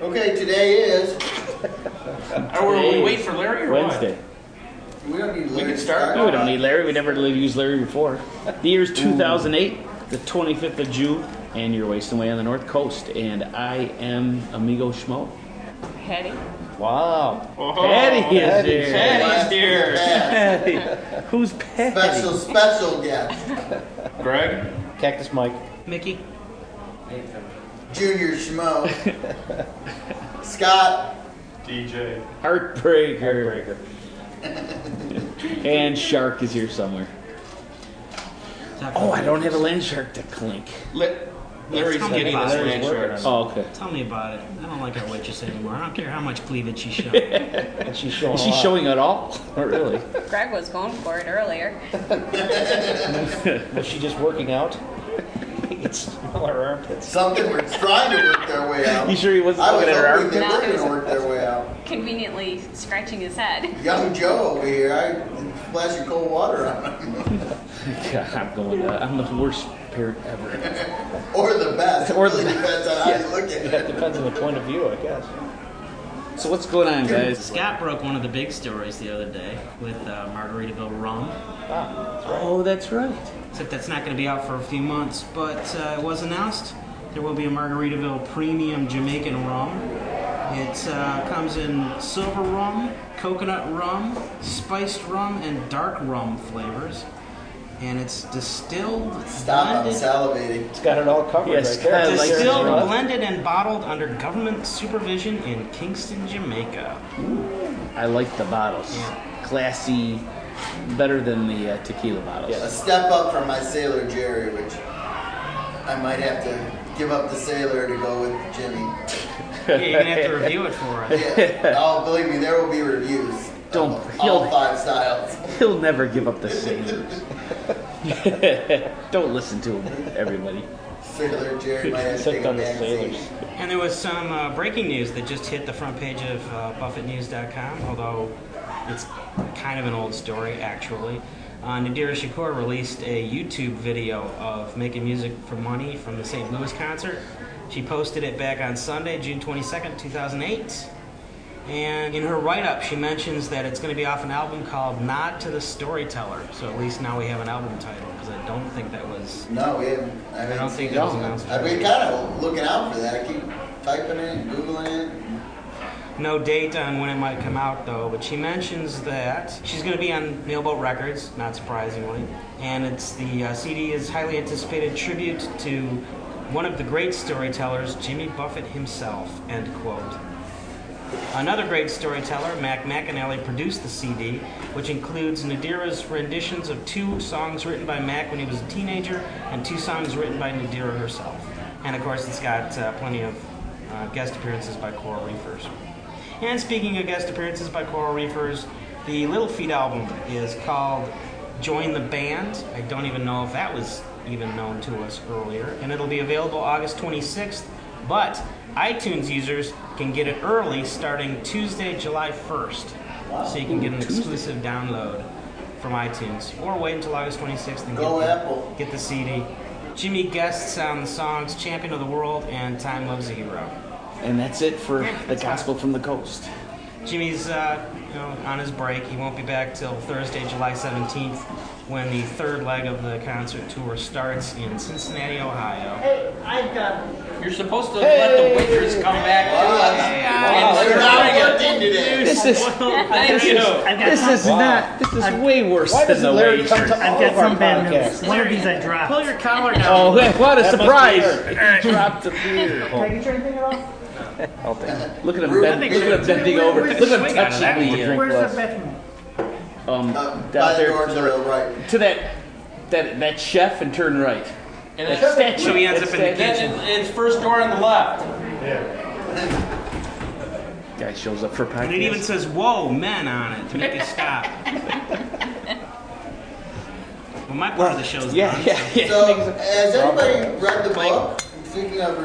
Okay, today is... Are we waiting for Larry or Wednesday. What? We don't need Larry. We can start. No, we don't need Larry. We never used Larry before. The year is 2008, the 25th of June, and you're wasting away on the North Coast. And I am Amigo Schmo. Hattie. Wow. Oh, Patty is here. Patty's here. Patty. Who's Patty? Special guest. Greg. Cactus Mike. Mickey. Nathan. Junior Schmo. Scott. DJ. Heartbreaker. And Shark is here somewhere. Oh, I don't have a land shark to clink. Larry's getting this land shark. Oh, okay. Tell me about it. I don't like our waitress anymore. I don't care how much cleavage she's showing. Is she showing at all? Not really. Greg was going for it earlier. Was she just working out? Smell her armpits. Something was trying to work their way out. You sure he wasn't looking at her armpits? They were going to work their way out. Conveniently scratching his head. Young Joe over here, I splash cold water on him. God, I'm the worst parent ever. Or the best. Or the depends on how you look at it. That depends on the point of view, I guess. So what's going on, guys? Scott broke one of the big stories the other day with Margaritaville rum. Ah, that's right. Oh, that's right. Except that's not going to be out for a few months, but it was announced there will be a Margaritaville premium Jamaican rum. It comes in silver rum, coconut rum, spiced rum, and dark rum flavors. And it's distilled, blended. I'm salivating. It's got it all covered right there. Distilled, blended, and bottled under government supervision in Kingston, Jamaica. Ooh. I like the bottles. Yeah. Classy, better than the tequila bottles. Yeah. A step up from my Sailor Jerry, which I might have to give up the Sailor to go with Jimmy. Yeah, you're going to have to review it for us. Yeah. Oh, believe me, there will be reviews. All five styles. He'll never give up the Sailors. Don't listen to him, everybody. Sailor Jerry might have taken the Sailors. And there was some breaking news that just hit the front page of BuffettNews.com, although it's kind of an old story, actually. Nadirah Shakur released a YouTube video of making music for money from the St. Louis concert. She posted it back on Sunday, June 22nd, 2008. And in her write-up, she mentions that it's going to be off an album called Nod to the Storyteller. So at least now we have an album title, because I don't think that was... No, we haven't. I don't think that was announced. I've been kind of looking out for that. I keep typing it, Googling it. No date on when it might come out, though. But she mentions that she's going to be on Mailboat Records, not surprisingly. And it's the CD is highly anticipated tribute to one of the great storytellers, Jimmy Buffett himself, end quote. Another great storyteller, Mac McAnally, produced the CD, which includes Nadirah's renditions of two songs written by Mac when he was a teenager and two songs written by Nadirah herself. And, of course, it's got plenty of guest appearances by Coral Reefers. And speaking of guest appearances by Coral Reefers, the Little Feat album is called Join the Band. I don't even know if that was even known to us earlier. And it'll be available August 26th, but iTunes users can get it early starting Tuesday, July 1st. Wow. So you can get an exclusive download from iTunes. Or wait until August 26th and get the CD. Jimmy guests on the songs Champion of the World and Time Loves a Hero. And that's it for the Gospel from the Coast. Jimmy's on his break. He won't be back till Thursday, July 17th, when the third leg of the concert tour starts in Cincinnati, Ohio. Hey, I've got... You're supposed to let the waitress come back to us. This is way worse than the waitress. I've got some bad news. One of these I dropped. Pull your collar down. Oh, what a surprise. You dropped the beer. Can you drink anything at all? I'll think. Look at him bending over. Look at him touching the drink. Where's the bedroom? Down there to the right. To that chef and turn right. And that statue. So he ends up in the kitchen. It's first door on the left. Yeah. Guy shows up for podcast. And it even says, "Whoa, men" on it to make it stop. Well, my part of the show's done. Yeah. So, has anybody read the book?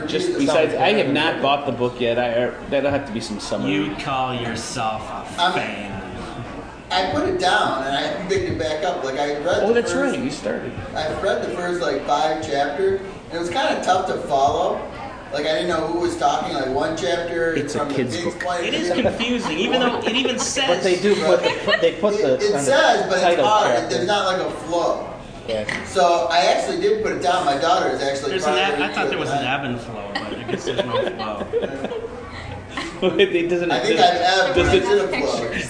Just besides, I have not bought the book yet. That'll have to be some summer. You call yourself a fan? I put it down and I picked it back up. Like I read. Oh, that's right. You started. I read the first 5 chapters, and it was kind of tough to follow. Like, I didn't know who was talking. Like, one chapter it's from a kid's the book. It is confusing, even though it even says. But they do put the, they put the. It says, but it's odd. There's not like a flow. Yeah. So I actually did put it down. My daughter is actually. There's an ab- I thought there was an ebb and flow, but I guess there's no flow. It doesn't. I think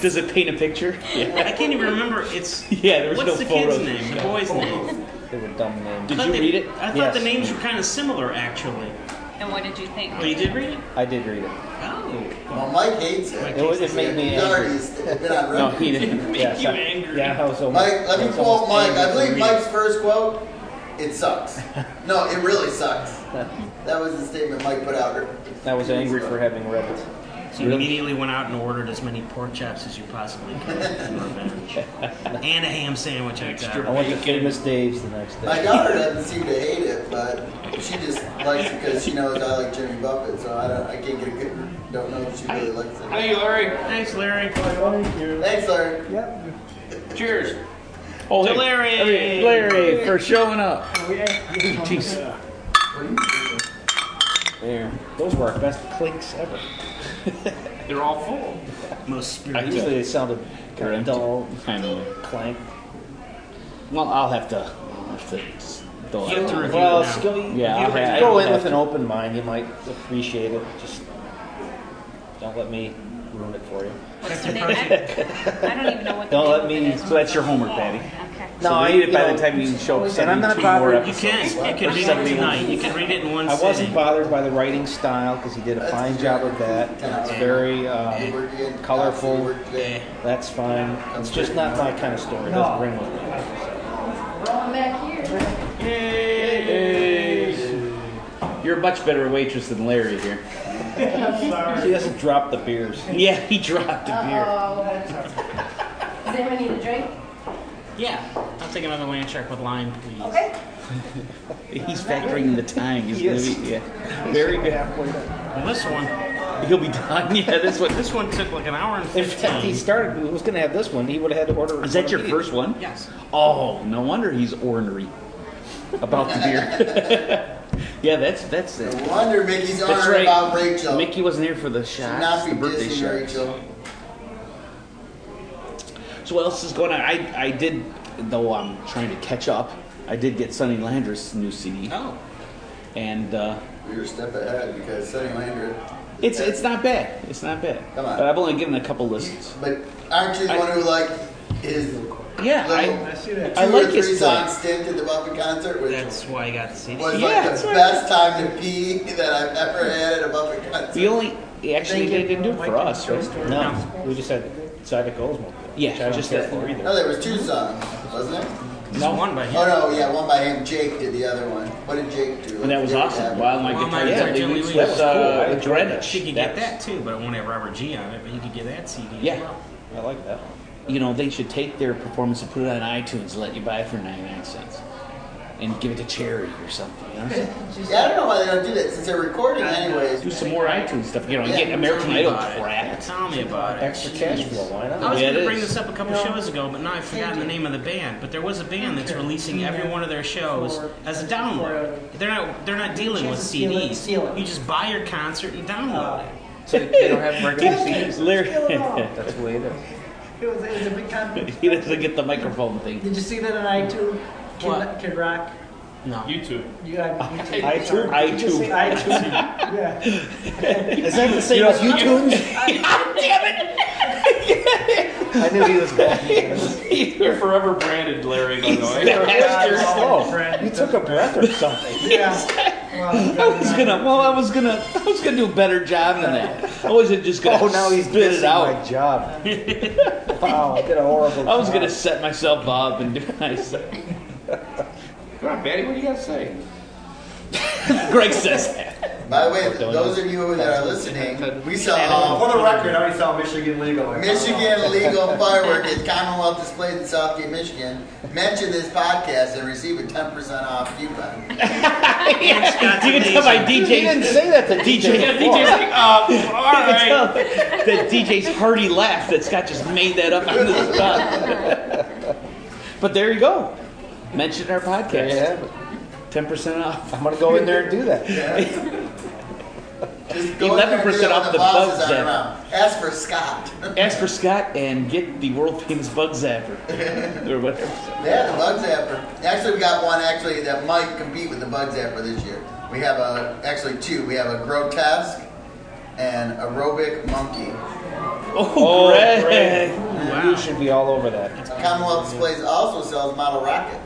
does it paint a picture? Yeah. I can't even remember. It's yeah. There's no photos. What's the kid's name? The boy's name. They were dumb names. Did you read it? I thought the names were kind of similar, actually. And what did you think? Oh, you did read it? I did read it. Oh. Well, Mike hates it. It made me angry. No, he didn't. It made you angry. Yeah, I was so Mike, let me quote Mike. I believe Mike's first quote, it sucks. No, it really sucks. That was the statement Mike put out. I was angry for having read it. So you immediately went out and ordered as many pork chops as you possibly could in revenge. And a ham sandwich I went to Famous Dave's the next day. My daughter doesn't seem to hate it, but she just likes it because she knows I like Jimmy Buffett, so I can't get a good... Don't know if she really likes it. Hey, Larry. Thanks, Larry. Thank you. Thanks, Larry. Yep. Cheers. Oh, to Larry. Larry, for showing up. Oh, yeah. Jeez. What are you doing? There. Those were our best clinks ever. They're all full. Most spiritual. Usually they sounded kind of dull, kind of clank. Well, I'll have to review it. Yeah, go in with an open mind. You might appreciate it. Just don't let me ruin it for you. What's your name? I don't even know what. Don't let me. So that's your homework, Patty. Okay. No, so I need it by the time you show up. And I'm not bothered. You can read it tonight. You can read it in one sitting. I wasn't bothered by the writing style because he did a fine job of that. It's very colorful. That's fine. It's just not my kind of story. It doesn't ring with me. Rolling back here. Yay! You're a much better waitress than Larry here. He doesn't drop the beers. Yeah, he dropped the beer. Does anyone need a drink? Yeah, I'll take another land shark with lime, please. Okay. He's factoring the time. Movie. Yeah. Very good. Well, this one. He'll be done. Yeah, this one. This one took like an hour and 15. In fact, he was going to have this one. He would have had to order. Is that your first one? Yes. Oh, no wonder he's ornery about the beer. Yeah, that's it. No wonder Mickey's on right. About Rachel. Mickey wasn't here for the shots, not the birthday shots. Rachel. So what else is going on? I did, though I'm trying to catch up, I did get Sonny Landry's new CD. Oh. And... we were a step ahead because Sonny Landry... It's not bad. It's not bad. Come on. But I've only given a couple listens. But aren't you the one who liked his... Yeah, I see that. I like his song stint at the Buffett concert, which that's why I got to see it. Was like the best time to pee that I've ever had at a Buffett concert. The only actually they didn't do it for us, right? No, we just had Sidek Oldsmobile. Yeah, just that. No, there was two songs, wasn't there? No, one by him. Oh no, yeah, one by him. Jake did the other one. What did Jake do? And that was awesome. Wild My Guitar. Yeah, Greenwich. You could get that too, but it won't have Robert G on it. But you could get that CD as well. I like that one. You know, they should take their performance and put it on iTunes, let you buy it for 99 cents, and give it to charity or something. You know what I'm saying? Yeah, I don't know why they don't do that since they're recording anyways. Do some more iTunes stuff. You know, get American Idol crap. Tell me about it. Extra cash flow. Why not? I was going to bring this up a couple shows ago, but now I've forgotten the name of the band. But there was a band that's releasing every one of their shows as a download. They're not dealing with CDs. You just buy your concert and download it. So they don't have regular CDs. That's the way it is. It was a big conference. He doesn't get the microphone thing. Did you see that on iTunes? Kid Rock? No. YouTube. You got YouTube. iTunes. Yeah. Is that the same as YouTube? Damn it! I knew he was bad. You're forever branded, Larry. You took a breath or something. Yeah. I was gonna do a better job than that. I wasn't just gonna. Oh, now he's spit it out. My job. Wow, I did a horrible. I was gonna set myself up and do myself. Come on, Betty, what do you got to say? Greg says that. By the way, those of you that are listening, we saw for the record, I saw Michigan legal. Michigan legal firework at Commonwealth Displays in Southgate, Michigan. Mention this podcast and receive a 10% off coupon. Yeah, you can tell my DJ. He didn't say that to DJ. Yeah, DJ's like, all right. The DJ's hearty laugh that Scott just made that up on the spot. But there you go. Mention our podcast. Yeah. 10% off. I'm going to go in there and do that. Yeah. 11% off the bug zapper. Ask for Scott. Ask for Scott and get the world famous bug zapper. Or whatever. Yeah, the bug zapper. Actually, we got one actually that might compete with the bug zapper this year. We have actually two. We have a grotesque and aerobic monkey. Oh, great. Wow. You should be all over that. Commonwealth Displays also sells model rockets,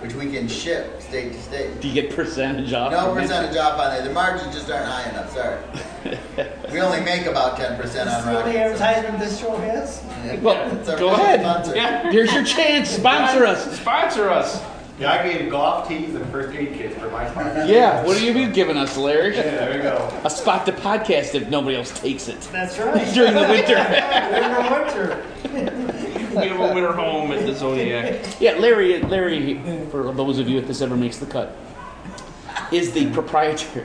which we can ship state to state. Do you get percentage off? No percentage off on there. The margins just aren't high enough, sorry. We only make about 10% on rockets. Is this what the advertisement this show is? Yeah. Well, go ahead. Yeah. Here's your chance. Sponsor us. Sponsor us. Yeah, I gave golf tees and first aid kits for my sponsor. Yeah, what have you been giving us, Larry? Yeah, there you go. A spot to podcast if nobody else takes it. That's right. During the winter. During the winter. We have a winter home at the Zodiac. Yeah, Larry, for those of you if this ever makes the cut, is the proprietor,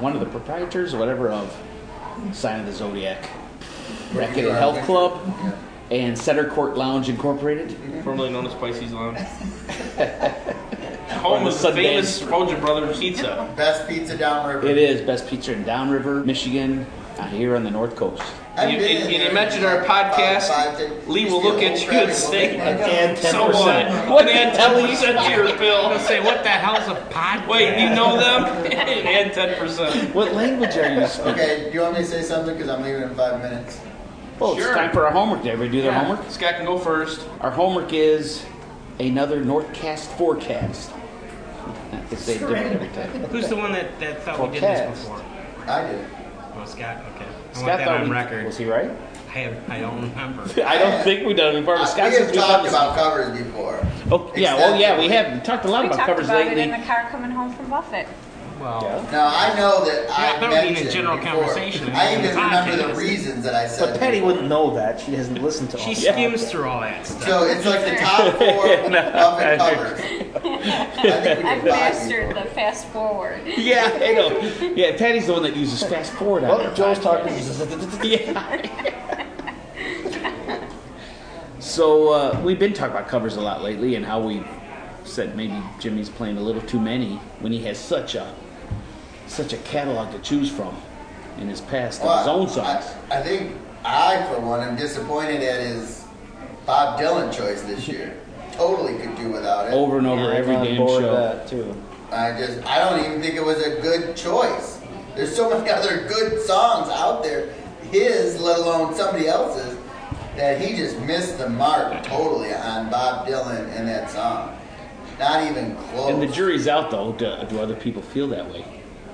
one of the proprietors or whatever of Sign of the Zodiac, Racquet and Health Club, and Center Court Lounge Incorporated, formerly known as Pisces Lounge. Home was the famous Roger Brothers Pizza. Best pizza downriver. It is best pizza in downriver, Michigan, here on the North Coast. And you mentioned our podcast. Lee will look at you and say, and 10%. So what? And 10% to your bill. And say, what the hell's a podcast? Wait, you know them? And 10%. What language are you speaking? Okay, do you want me to say something? Because I'm leaving in 5 minutes. Well, sure. It's time for our homework. Did everybody do their homework? Scott can go first. Our homework is another Northcast forecast. Because they do it every time. Who's the one that thought forecast. We did this before? I did. Oh, Scott? Okay. Scott thought on record. Was he right? I don't remember. I don't think we've done it before. We have talked about covers before. Oh, yeah. Well, yeah, we have talked a lot about covers lately. We talked about it in the car coming home from Buffett. Well, yeah. Now, I know that I mentioned a general conversation. I even remember the reasons that I said. But Patty wouldn't know that. She hasn't listened to all that. She skims through all that stuff. So it's like the top four Buffett covers. I've mastered the fast forward. Yeah, I know. Yeah, Patty's the one that uses fast forward on her. Well, Joel's talking. Yeah. So we've been talking about covers a lot lately and how we said maybe Jimmy's playing a little too many when he has such a catalog to choose from in his past of his own songs. I think I, for one, am disappointed at his Bob Dylan choice this year. Totally could do without it. Over and over every damn show. That too. I don't even think it was a good choice. There's so many other good songs out there, his, let alone somebody else's, that he just missed the mark totally on Bob Dylan and that song. Not even close. And the jury's out though. Do other people feel that way?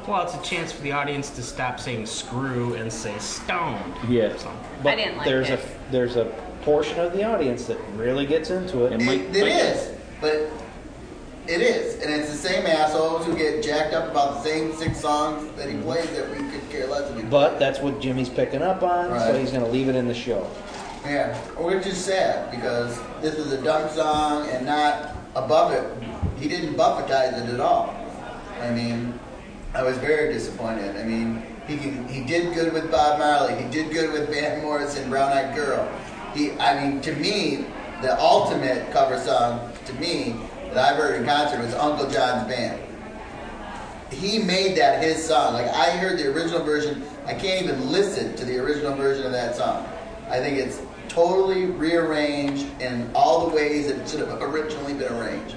Well, it's a chance for the audience to stop saying screw and say stoned. Yeah. But I didn't like it. There's a portion of the audience that really gets into it. It is, and it's the same assholes who get jacked up about the same six songs that he plays that we could care less about. But that's what Jimmy's picking up on, right. So he's going to leave it in the show. Yeah, which is sad because this is a dumb song and not above it. He didn't buffetize it at all. I mean, I was very disappointed. I mean, he did good with Bob Marley. He did good with Van Morrison, Brown Eyed Girl. To me, the ultimate cover song, to me, that I've heard in concert was Uncle John's Band. He made that his song. Like, I heard the original version. I can't even listen to the original version of that song. I think it's totally rearranged in all the ways that it should have originally been arranged.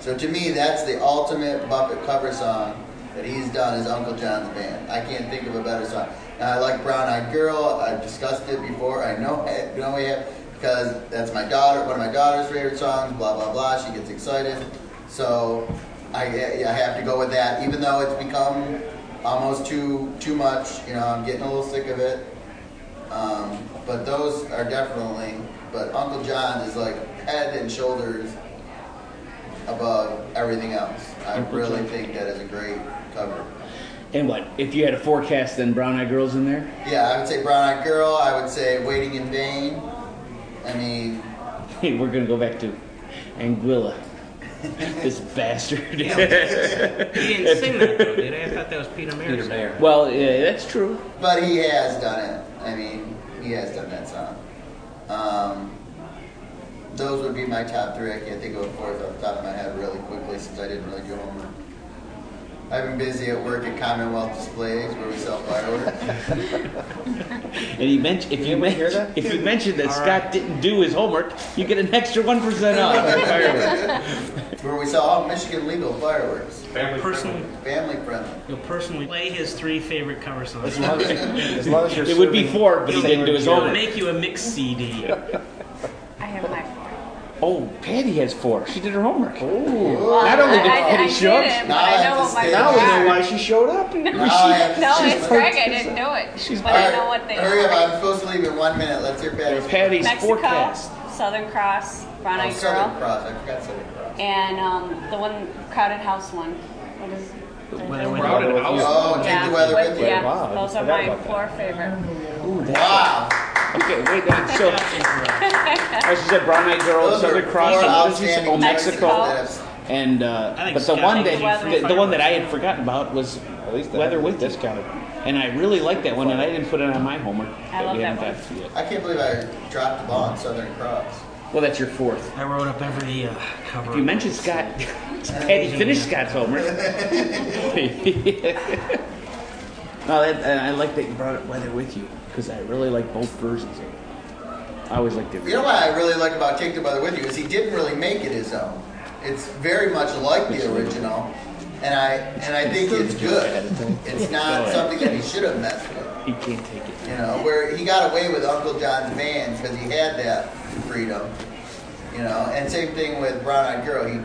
So to me, that's the ultimate Buffett cover song that he's done is Uncle John's Band. I can't think of a better song. I like Brown Eyed Girl. I've discussed it before. I know it because that's my daughter, one of my daughter's favorite songs, blah, blah, blah. She gets excited. So I have to go with that, even though it's become almost too much. You know, I'm getting a little sick of it. But those are but Uncle John is like head and shoulders above everything else. I really think that is a great cover. And what, if you had a forecast, then Brown Eyed Girl's in there? Yeah, I would say Brown Eyed Girl. I would say Waiting in Vain. I mean... Hey, we're going to go back to Anguilla. This bastard. Yeah, he didn't sing that, though, did he? I thought that was Peter Mayer. Well, yeah, that's true. But he has done it. I mean, he has done that song. Those would be my top three. I can't think of a fourth off the top of my head really quickly since I didn't really do homework. I've been busy at work at Commonwealth Displays where we sell fireworks. And he mentioned if you mention that Scott didn't do his homework, you get an extra 1% off on fireworks. Where we sell all Michigan legal fireworks. Family friendly. You'll personally play his three favorite cover songs. As long as you're it would be four, but he didn't do his homework. It'll make you a mix CD. I have my four. Oh, Patty has four. She did her homework. Oh, not only did Patty show up, now we know why she showed up. It's Greg. I didn't do it. I know what they are. Hurry up! I'm supposed to leave in 1 minute. Let's hear Patty's forecast. Southern Cross, Brown Eyed Girl. Southern Cross. I forgot Southern Cross. And the one Crowded House one. What is? Crowded House. Oh, Take the Weather With You. Yeah. Wow. Those are my four favorite. Ooh, wow. Okay, wait. So, as you said, Brown Eyed Girl, Southern Cross, Mexico, and but the one that I had forgotten about was Weather With Discounted, and I really liked that one, and I didn't put it on my homework. I love that one. I can't believe I dropped the ball on Southern Cross. Well, that's your fourth. I wrote up every cover. If you mentioned Scott, Patty finished Scott's homework. No, and I like that you brought up Weather With You. Because I really like both versions of it. I always liked it. You know what I really like about Take the Weather With You is he didn't really make it his own. It's very much like the original, and I think it's good. It's not something that he should have messed with. He can't take it. You know, where he got away with Uncle John's Band because he had that freedom. You know, and same thing with Brown Eyed Girl. He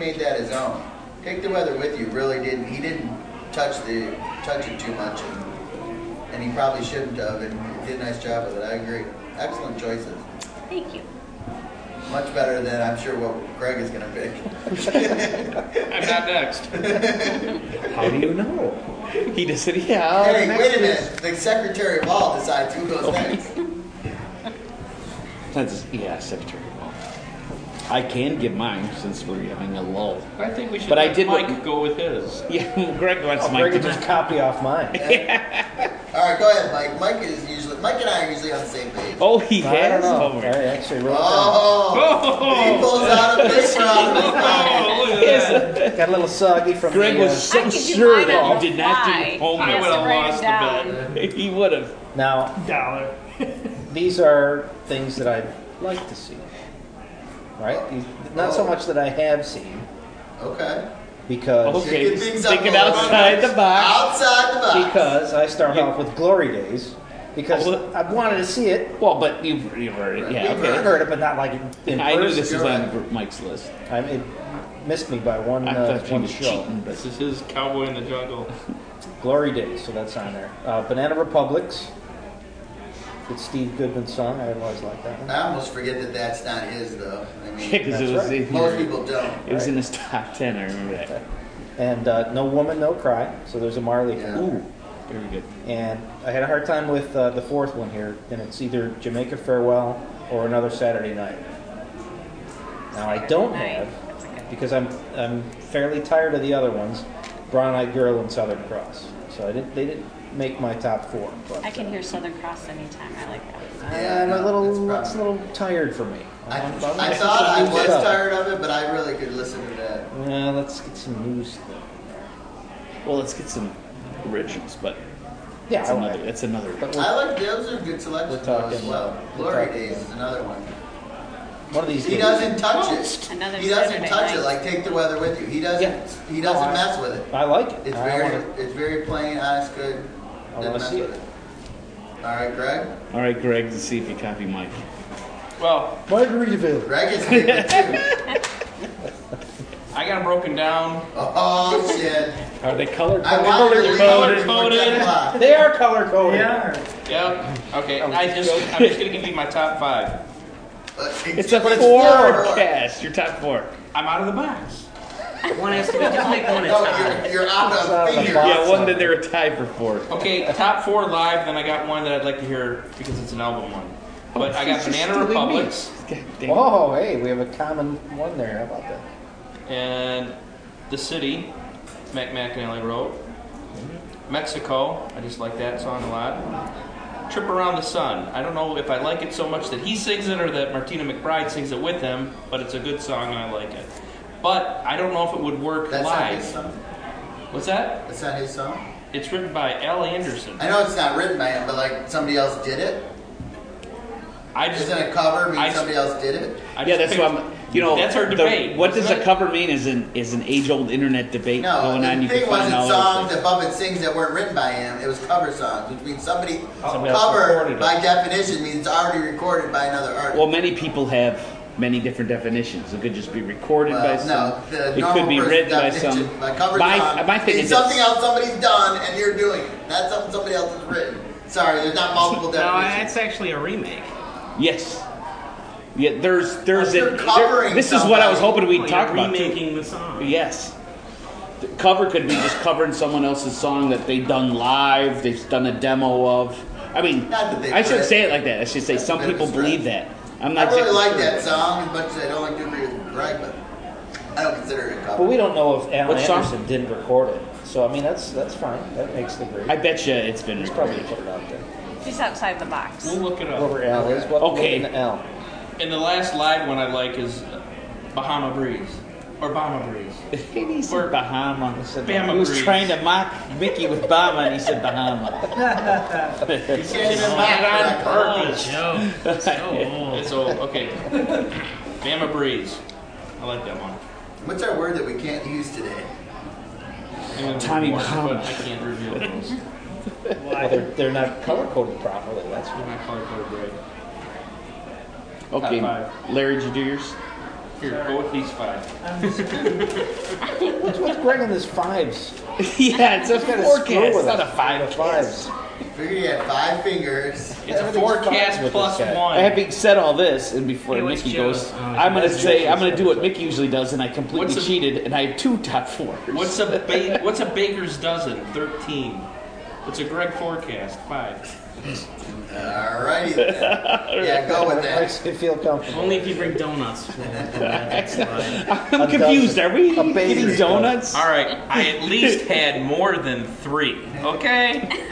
made that his own. Take the Weather With You really didn't. He didn't touch it too much. And he probably shouldn't have, and he did a nice job with it. I agree. Excellent choices. Thank you. Much better than I'm sure what Greg is going to pick. I'm not next. How do you know? He just said, yeah. Hey, wait a minute. The Secretary of All decides who goes next. Secretary of All. I can give mine since we're having a lull. I think we should go with his. Yeah, Greg wants Mike to just copy off mine. Yeah. All right, go ahead, Mike. Mike and I are usually on the same page. Oh, he has? I actually wrote down. He pulls out a paper out of his pocket. Yes. Got a little soggy from Greg was so sure that you did not do homework. I would have lost the bet. He would have. Now, dollar. These are things that I'd like to see. Right? Not so much that I have seen. Okay. Because thinking outside the box. Outside the box. Because I start off with Glory Days. Because I've wanted to see it. Well, but you've heard it. Yeah, I've heard it, but not like in I knew this was on Mike's list. It missed me by one show. I thought he was cheating. This is his Cowboy in the Jungle. Glory Days, so that's on there. Banana Republics. It's Steve Goodman's song. I always like that one. I almost forget that that's not his, though. I mean, most people don't. It was in his top 10, I remember that. And No Woman, No Cry. So there's a Marley film. Ooh, very good. And I had a hard time with the fourth one here, and it's either Jamaica Farewell or Another Saturday Night. Now, I don't have, because I'm fairly tired of the other ones, Brown Eyed Girl and Southern Cross. So they didn't make my top four. But, I can hear Southern Cross anytime. I like that. Yeah, it's a little tired for me. I thought I was tired of it, but I really could listen to that. Yeah, let's get some news stuff. Well, let's get some originals, but yeah, that's another. I like those are good selections as well. Glory Days is another one. One of these he doesn't touch it. He doesn't touch it like Take the Weather With You. He doesn't mess with it. I like it. It's very plain, honest, good. I want to see it. All right, Greg, to see if you copy Mike. Well, Margaritaville. Greg is favorite too. I got them broken down. Oh shit! Are they color coded? They are color coded. Yeah. Yep. Okay. I'm just gonna give you my top five. It's a forecast. Your top four. I'm out of the box. One has to be just make one at a time. You're out of the box. Yeah, one that they're a tie for four. Okay, top four live. Then I got one that I'd like to hear because it's an album one. But I got Banana Republics. Oh, hey, we have a common one there. How about that? And The City, Mac McAnally wrote. Mexico. I just like that song a lot. Trip Around the Sun. I don't know if I like it so much that he sings it or that Martina McBride sings it with him, but it's a good song and I like it. But I don't know if it would work live. What's that? It's not his song. It's written by Al Anderson. I know it's not written by him, but like somebody else did it. Isn't a cover mean somebody else did it? Yeah, that's what I'm. You know, that's our debate. What does a cover mean is an age-old internet debate going on. No, the thing wasn't songs that Buffett sings that weren't written by him. It was cover songs, which means somebody cover by definition means it's already recorded by another artist. Well, many people have many different definitions. It could just be recorded by some. No, it could be written by some. My thing is something else somebody's done and you're doing it. Not something somebody else has written. Sorry, there's not multiple definitions. No, that's actually a remake. Yes. Yeah, this is what I was hoping we'd talk about. Remaking the song. Yes. The cover could be just covering someone else's song that they've done live, they've done a demo of. I mean, I shouldn't say it like that. I should say some people believe that. I really like that song as much as I don't like to agree with Greg, but I don't consider it a cover. But we don't know if Al Anderson didn't record it. So, I mean, that's fine. That makes the grade. I bet you it's been recorded. He's probably put it out there. She's outside the box. We'll look it up. Over Al is. Okay. Al. And the last live one I like is Bahama Breeze. Or Bahama Breeze. He said Bahama. He was trying to mock Mickey with Bahama, and he said Bahama. He said it on purpose. Oh, Joe. It's old. Okay. Bahama Breeze. I like that one. What's our word that we can't use today? Tommy Bahama. I can't reveal those. Well, they're not color-coded properly. That's what my color-coded right. Okay, Larry, did you do yours? Here, go with these five. What's Greg on this fives? Yeah, it's a forecast. It's not a five of fives. Figure you had 5 fingers. It's a forecast plus one. Having said all this, and before Mickey goes, I'm gonna do what Mickey usually does, and I completely cheated, and I have 2 top 4s. What's a baker's dozen? 13. What's a Greg forecast? 5. All righty then. Yeah, go with that. Makes me feel comfortable. Only if you bring donuts. I'm confused. Are we getting donuts? All right. I at least had more than 3. Okay.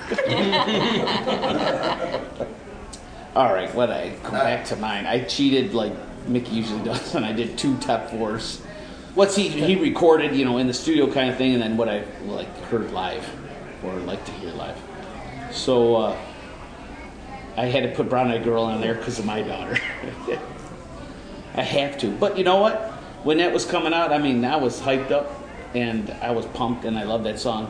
All right. When I come back to mine, I cheated like Mickey usually does, and I did 2 top 4s. What's he recorded, you know, in the studio kind of thing, and then what I like heard live or like to hear live. So. I had to put Brown Eyed Girl on there because of my daughter. I have to. But you know what? When that was coming out, I mean, I was hyped up and I was pumped and I loved that song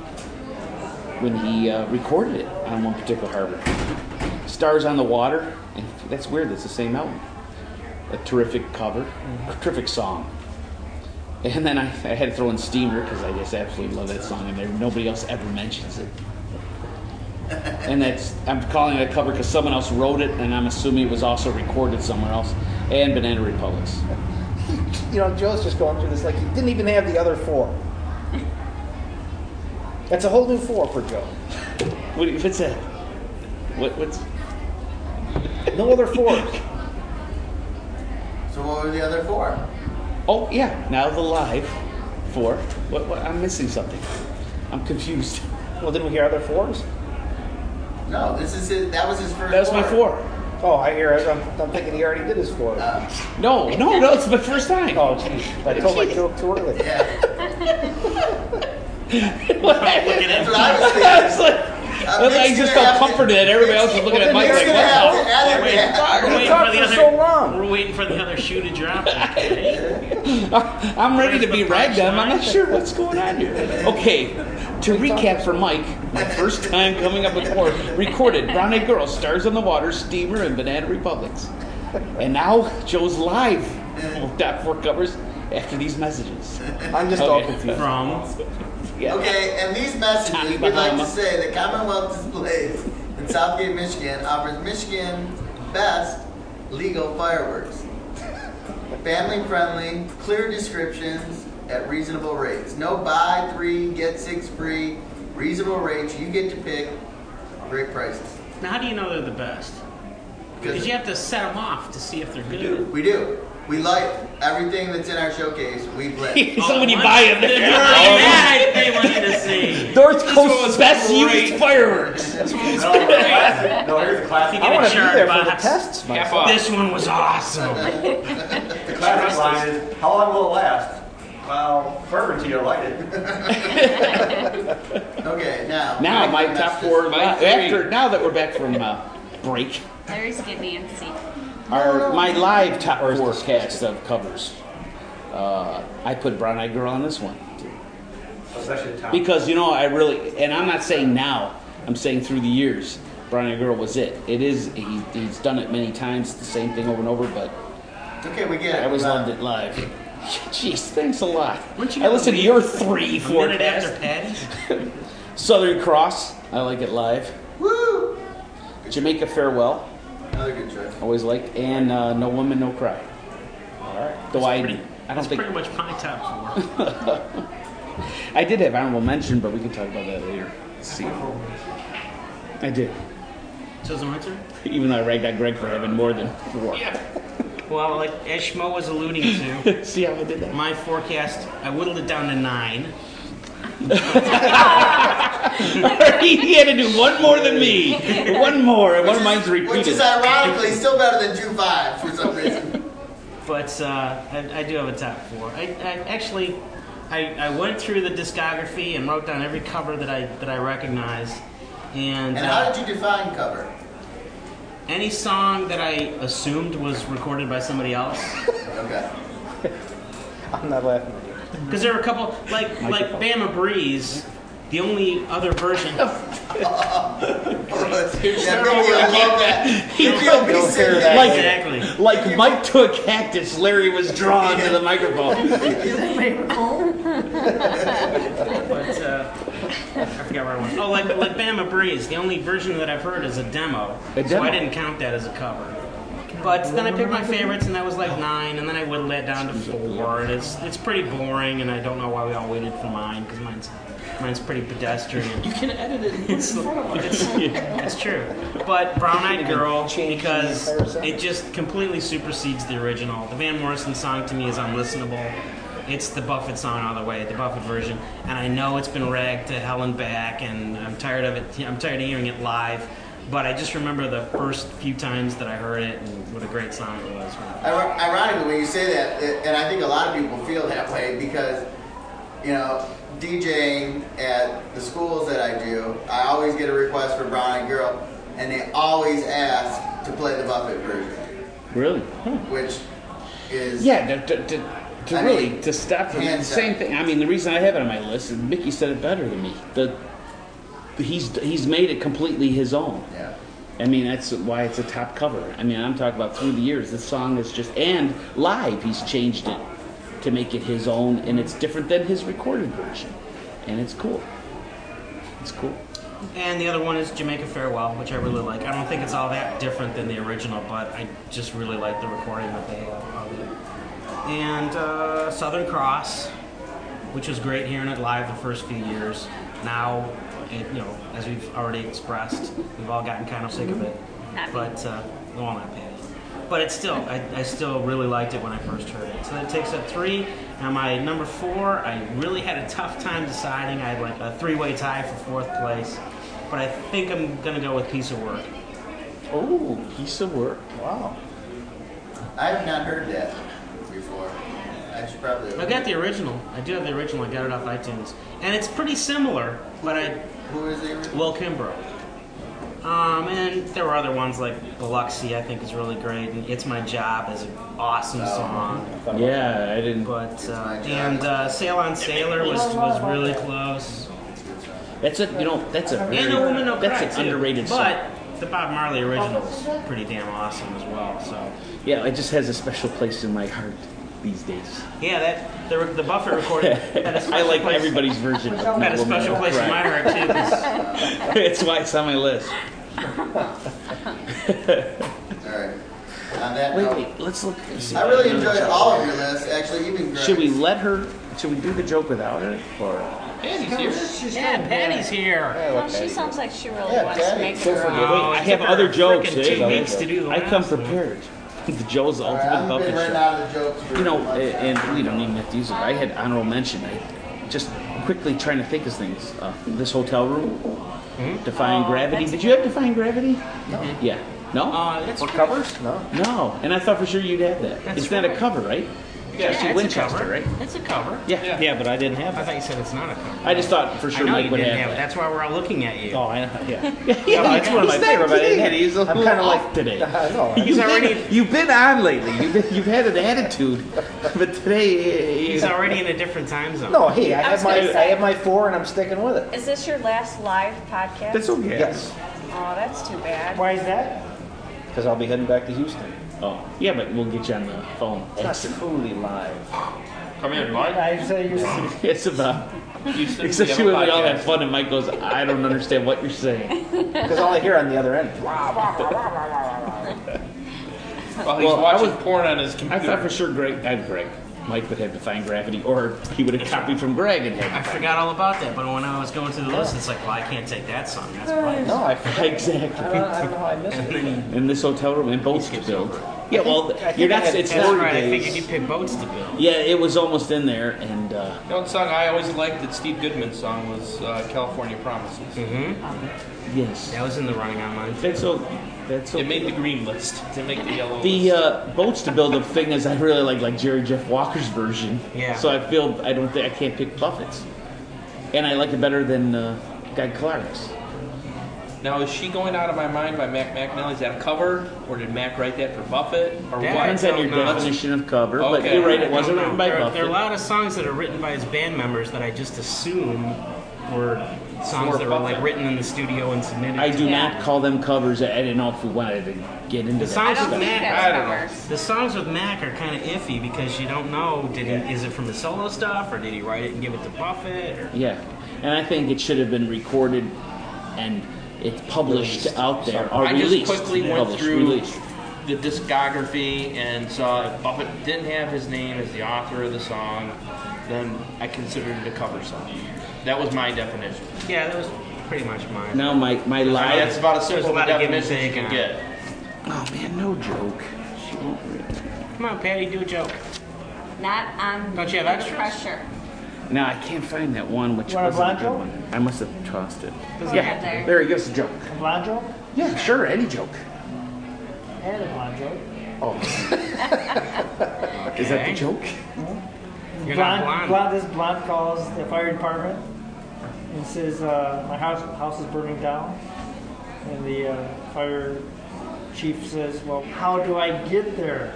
when he recorded it on one particular harbor. Stars on the Water. And that's weird. It's the same album. A terrific cover. Mm-hmm. A terrific song. And then I had to throw in Steamer because I just absolutely love that song and nobody else ever mentions it. And I'm calling it a cover because someone else wrote it, and I'm assuming it was also recorded somewhere else. And Banana Republics. You know, Joe's just going through this like he didn't even have the other 4. That's a whole new 4 for Joe. What's that? What's? No other 4s. So what were the other 4? Oh yeah, now the live 4. What? I'm missing something. I'm confused. Well, didn't we hear other 4s? No, that was his first. That was 4. My 4. Oh, I hear it. I'm thinking he already did his 4. No, it's my first time. Oh, jeez. I told my joke too early. Yeah. I just felt comforted that everybody else was looking at Mike like, we're waiting for the other shoe to drop. I'm ready to be ragged on. I'm not sure what's going on here. Okay. To recap for Mike, my first time coming up with 4, recorded Brown Eyed Girl, Stars on the Water, Steamer, and Banana Republics. And now Joe's live with that 4 covers after these messages. I'm just all confused. Yeah. Okay, and these messages, we'd like to say that Commonwealth Displays in Southgate, Michigan offers Michigan's best legal fireworks. Family-friendly, clear descriptions, at reasonable rates. No buy 3, get 6 free, reasonable rates, you get to pick, great prices. Now, how do you know they're the best? Because you have to set them off to see if they're good. We do. We like everything that's in our showcase. We play. Somebody buy them. They're already pay money to see. North Coast's best used fireworks. This one was great. No, here's the classic. I want to be there for the tests. This one was awesome. The classic line is, how long will it last? Wow, fervent you like it. Okay, now my top four. Now that we're back from break. There's Good Nancy. My live top four cast of covers. I put Brown Eyed Girl on this one. Because, you know, and I'm not saying now, I'm saying through the years, Brown Eyed Girl was it. It is, he's done it many times, the same thing over and over, but okay, we get it. I always loved it live. Jeez, thanks a lot. I listened to your three forecasts. Southern Cross, I like it live. Woo! Jamaica Farewell. Another good track. Always liked. And No Woman, No Cry. All right. Though I don't think pretty much my top four. I did have honorable mention, but we can talk about that later. Let's see. I did. So it's my turn? Even though I ragged on Greg for having more than four. Yeah. Well, like as Schmo was alluding to, see how I did that? My forecast, I whittled it down to 9. He had to do one more than me. One more, and one of mine's repeated. Which is ironically still better than Jew 5 for some reason. But I do have a top four. I went through the discography and wrote down every cover that I recognized. And how did you define cover? Any song that I assumed was recorded by somebody else. Okay. I'm not laughing at you. Because there were a couple, like Bama Breeze, the only other version. Like Mike to a cactus, Larry was drawn to the microphone. But I forgot where I went. Oh, like Bama Breeze, the only version that I've heard is a demo. So I didn't count that as a cover. But then I picked my favorites, and that was like 9, and then I whittled that down to 4. And it's pretty boring, and I don't know why we all waited for mine, because mine's pretty pedestrian. You can edit it. It's true. But Brown Eyed Girl, because it just completely supersedes the original. The Van Morrison song to me is unlistenable. It's the Buffett song all the way, the Buffett version. And I know it's been ragged to hell and back, and I'm tired of it. I'm tired of hearing it live. But I just remember the first few times that I heard it and what a great song it was. Ironically, when you say that, and I think a lot of people feel that way because, you know, DJing at the schools that I do, I always get a request for Brown Eyed Girl, and they always ask to play the Buffett version. Really? Huh. Which is... Yeah, to stop from the same thing. I mean, the reason I have it on my list is Mickey said it better than me. He's made it completely his own. Yeah. I mean, that's why it's a top cover. I mean, I'm talking about through the years. This song is just... And live, he's changed it to make it his own, and it's different than his recorded version. And it's cool. It's cool. And the other one is Jamaica Farewell, which I really like. I don't think it's all that different than the original, but I just really like the recording that they have. And Southern Cross, which was great hearing it live the first few years. Now, as we've already expressed, we've all gotten kind of sick of it. But, not bad. But it's still, I still really liked it when I first heard it. So that takes up 3. Now my number 4, I really had a tough time deciding. I had like a 3-way tie for 4th place. But I think I'm going to go with Piece of Work. Oh, Piece of Work. Wow. I have not heard that before. I should probably... I got the original. I do have the original. I got it off iTunes. And it's pretty similar, but I... Who is the original? Will Kimbrough. And there were other ones like Biloxi, I think is really great, and It's My Job is an awesome song. Yeah, I didn't. But Sail on Sailor was really close. That's an underrated song. But the Bob Marley original is pretty damn awesome as well. So yeah, it just has a special place in my heart these days. Yeah, the Buffett recording. I like everybody's version. Had a special place in my heart too. It's why it's on my list. All right. On that note, wait. Let's look. I really enjoyed all of your lists, actually, even. Should we let her? Should we do the joke without her? Or Patty's here. Patty's here. Well, she sounds like she really wants to make her. Wait, I have other jokes. 2 weeks to do. I come prepared. The Joe's Ultimate Buffett Show. You know, and we don't even have to use it. I had honorable mention. I just quickly trying to think of things. This hotel room, Defying Gravity. Did you have Defying Gravity? No. Yeah. No? Or covers? No. No. And I thought for sure you'd have that. It's not a cover, right? Yeah, yeah, Winchester, right? It's a cover. Yeah, yeah, yeah, but I didn't have it. I thought you said it's not a cover. I just thought for sure Mike would have it. That's why we're all looking at you. Oh, I know. Yeah. Yeah, it's one of my favorite, but I didn't have it. I'm kind of like today. I know. He's already. You've been on lately. You've had an attitude, but today he's already in a different time zone. No, hey, I have my four, and I'm sticking with it. Is this your last live podcast? That's okay. Yes. Oh, that's too bad. Why is that? Because I'll be heading back to Houston. Oh, yeah, but we'll get you on the phone. It's fully live. Come here, Mike. I say you're it's about. Except when we all have fun and Mike goes, I don't understand what you're saying. Because all I hear on the other end is, well, he's watching porn on his computer. I thought for sure Mike would have Defying Gravity, or he would have copied from Greg and had I forgot all about that, but when I was going through the list, it's like, well, I can't take that song. That's right. No, I forgot. Exactly. I don't know how I missed it. In this hotel room, in Boats to Build. Yeah, well, you're not. It's not right. I figured you picked Boats to Build. Yeah, it was almost in there, and the only song I always liked that Steve Goodman's song was "California Promises." Mm-hmm. Yes, that was in the running on mine. It made the green list. It made the yellow list. The Boats to Build up thing is I really like Jerry Jeff Walker's version. Yeah. So I feel I can't pick Buffett's, and I like it better than Guy Clark's. Now, is She Going Out of My Mind by Mac McAnally? Is that a cover, or did Mac write that for Buffett? Or that depends on your definition of cover, okay. But you're right, it wasn't written by Buffett. There are a lot of songs that are written by his band members that I just assume were songs that were like written in the studio and submitted. I do not call them covers. I didn't know if we wanted to get into the songs with Mac. The songs with Mac are kind of iffy because you don't know is it from the solo stuff, or did he write it and give it to Buffett? Or? Yeah, and I think it should have been recorded and it's published out there. I just quickly went through the discography and saw if Buffett didn't have his name as the author of the song, then I considered it a cover song. That was my definition. Yeah, that was pretty much mine. Now my live... That's about as simple a definition as you can get. Oh, man, no joke. She won't read. Come on, Patty, do a joke. Not on... Don't you have extra pressure? No, I can't find that one, which was a good one. I must have tossed it. Yeah, there he goes, a joke. A blonde joke? Yeah, sure, any joke. And a blonde joke. Oh. Okay. Is that the joke? Mm-hmm. You're blonde, not blonde. This blonde calls the fire department and says, my house is burning down. And the fire chief says, well, how do I get there?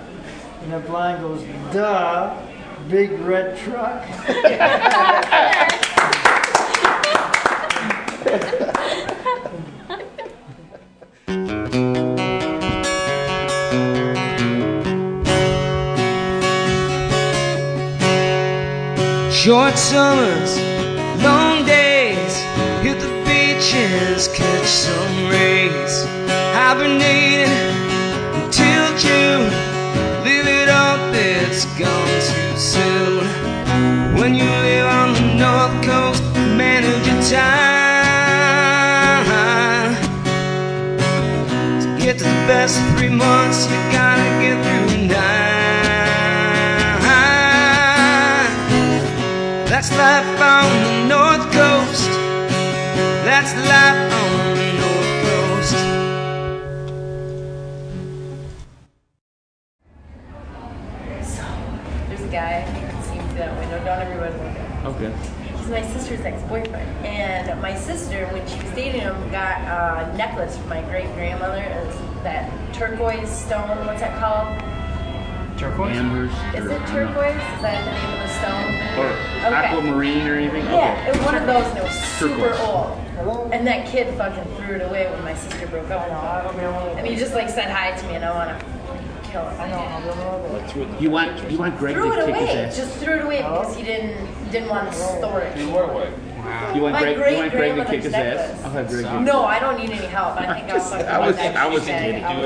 And the blonde goes, duh. Big red truck. Short summers, long days, hit the beaches, catch some rays, hibernating until June, live it up, it's gone too soon. When you live on the North Coast, manage your time. To get to the best of 3 months, you gotta get through 9. That's life on the North Coast. That's life on the North Coast. Guy who could see through that window. Not everyone would know. Okay. He's my sister's ex-boyfriend, and my sister, when she was dating him, got a necklace from my great-grandmother. It's that turquoise stone. What's that called? Turquoise? Amber's. Is it turquoise? Is that the name of the stone? Or aquamarine or anything? Yeah, it was one of those, and it was super old. Hello? And that kid fucking threw it away when my sister broke up. And he just said hi to me, and I want to... You want Greg to kick his ass? Just threw it away because he didn't want to store it. You want Greg to kick his ass? I'll have Greg. No, I don't need any help. I think I was kidding. Well,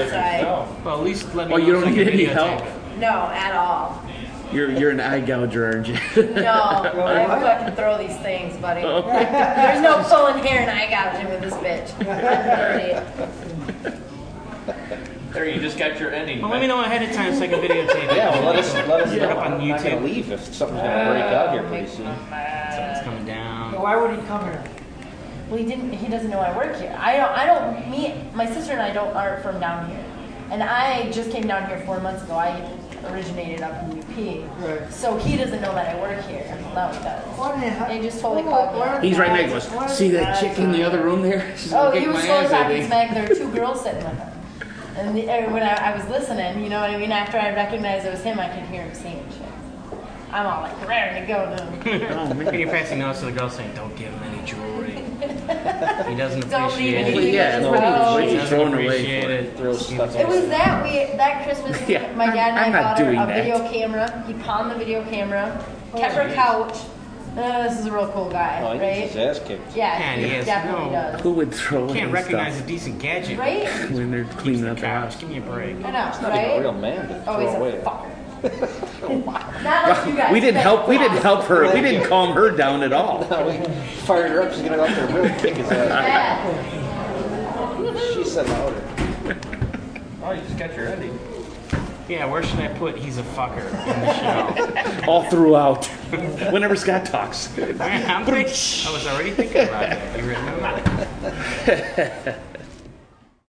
at least let me. Oh, you don't need any help? No, at all. You're an eye gouger, aren't you? No, I fucking throw these things, buddy. There's no pulling hair and eye gouging with this bitch. There, you just got your ending. Well, let me know ahead of time so I can videotape it. Yeah, well, let us know. I'm not going to leave if something's going to break out here pretty soon. Something's coming down. But why would he come here? Well, he doesn't know I work here. My sister and I aren't from down here. And I just came down here 4 months ago. I originated up in UP. Right. So he doesn't know that I work here. Now he does. They just totally caught me out. He's right next to us. See that chick in the other room there? She's oh, he was totally talking smack. There were two girls sitting with him. And when I was listening, you know what I mean? After I recognized it was him, I could hear him singing shit. I'm all like, raring to go now. You're passing notes to the girl saying, don't give him any jewelry. He doesn't appreciate it. Yeah, he's throwing away for stuff. It was that weird, that Christmas, yeah, my dad and I bought a video camera. He pawned the video camera, kept her couch. This is a real cool guy, right? He gets his ass kicked. Yeah, he definitely does. Who would throw away stuff? Can't recognize a decent gadget when they're cleaning up the house. Give me a break. I know, right? He's not even a real man to throw away. We didn't help her. We didn't calm her down at all. No, we fired her up. She's gonna go up there and really kick his ass. She said louder. Oh, you just got your ending. Yeah, where should I put he's a fucker in the show? All throughout. Whenever Scott talks. I was already thinking about that. You remember?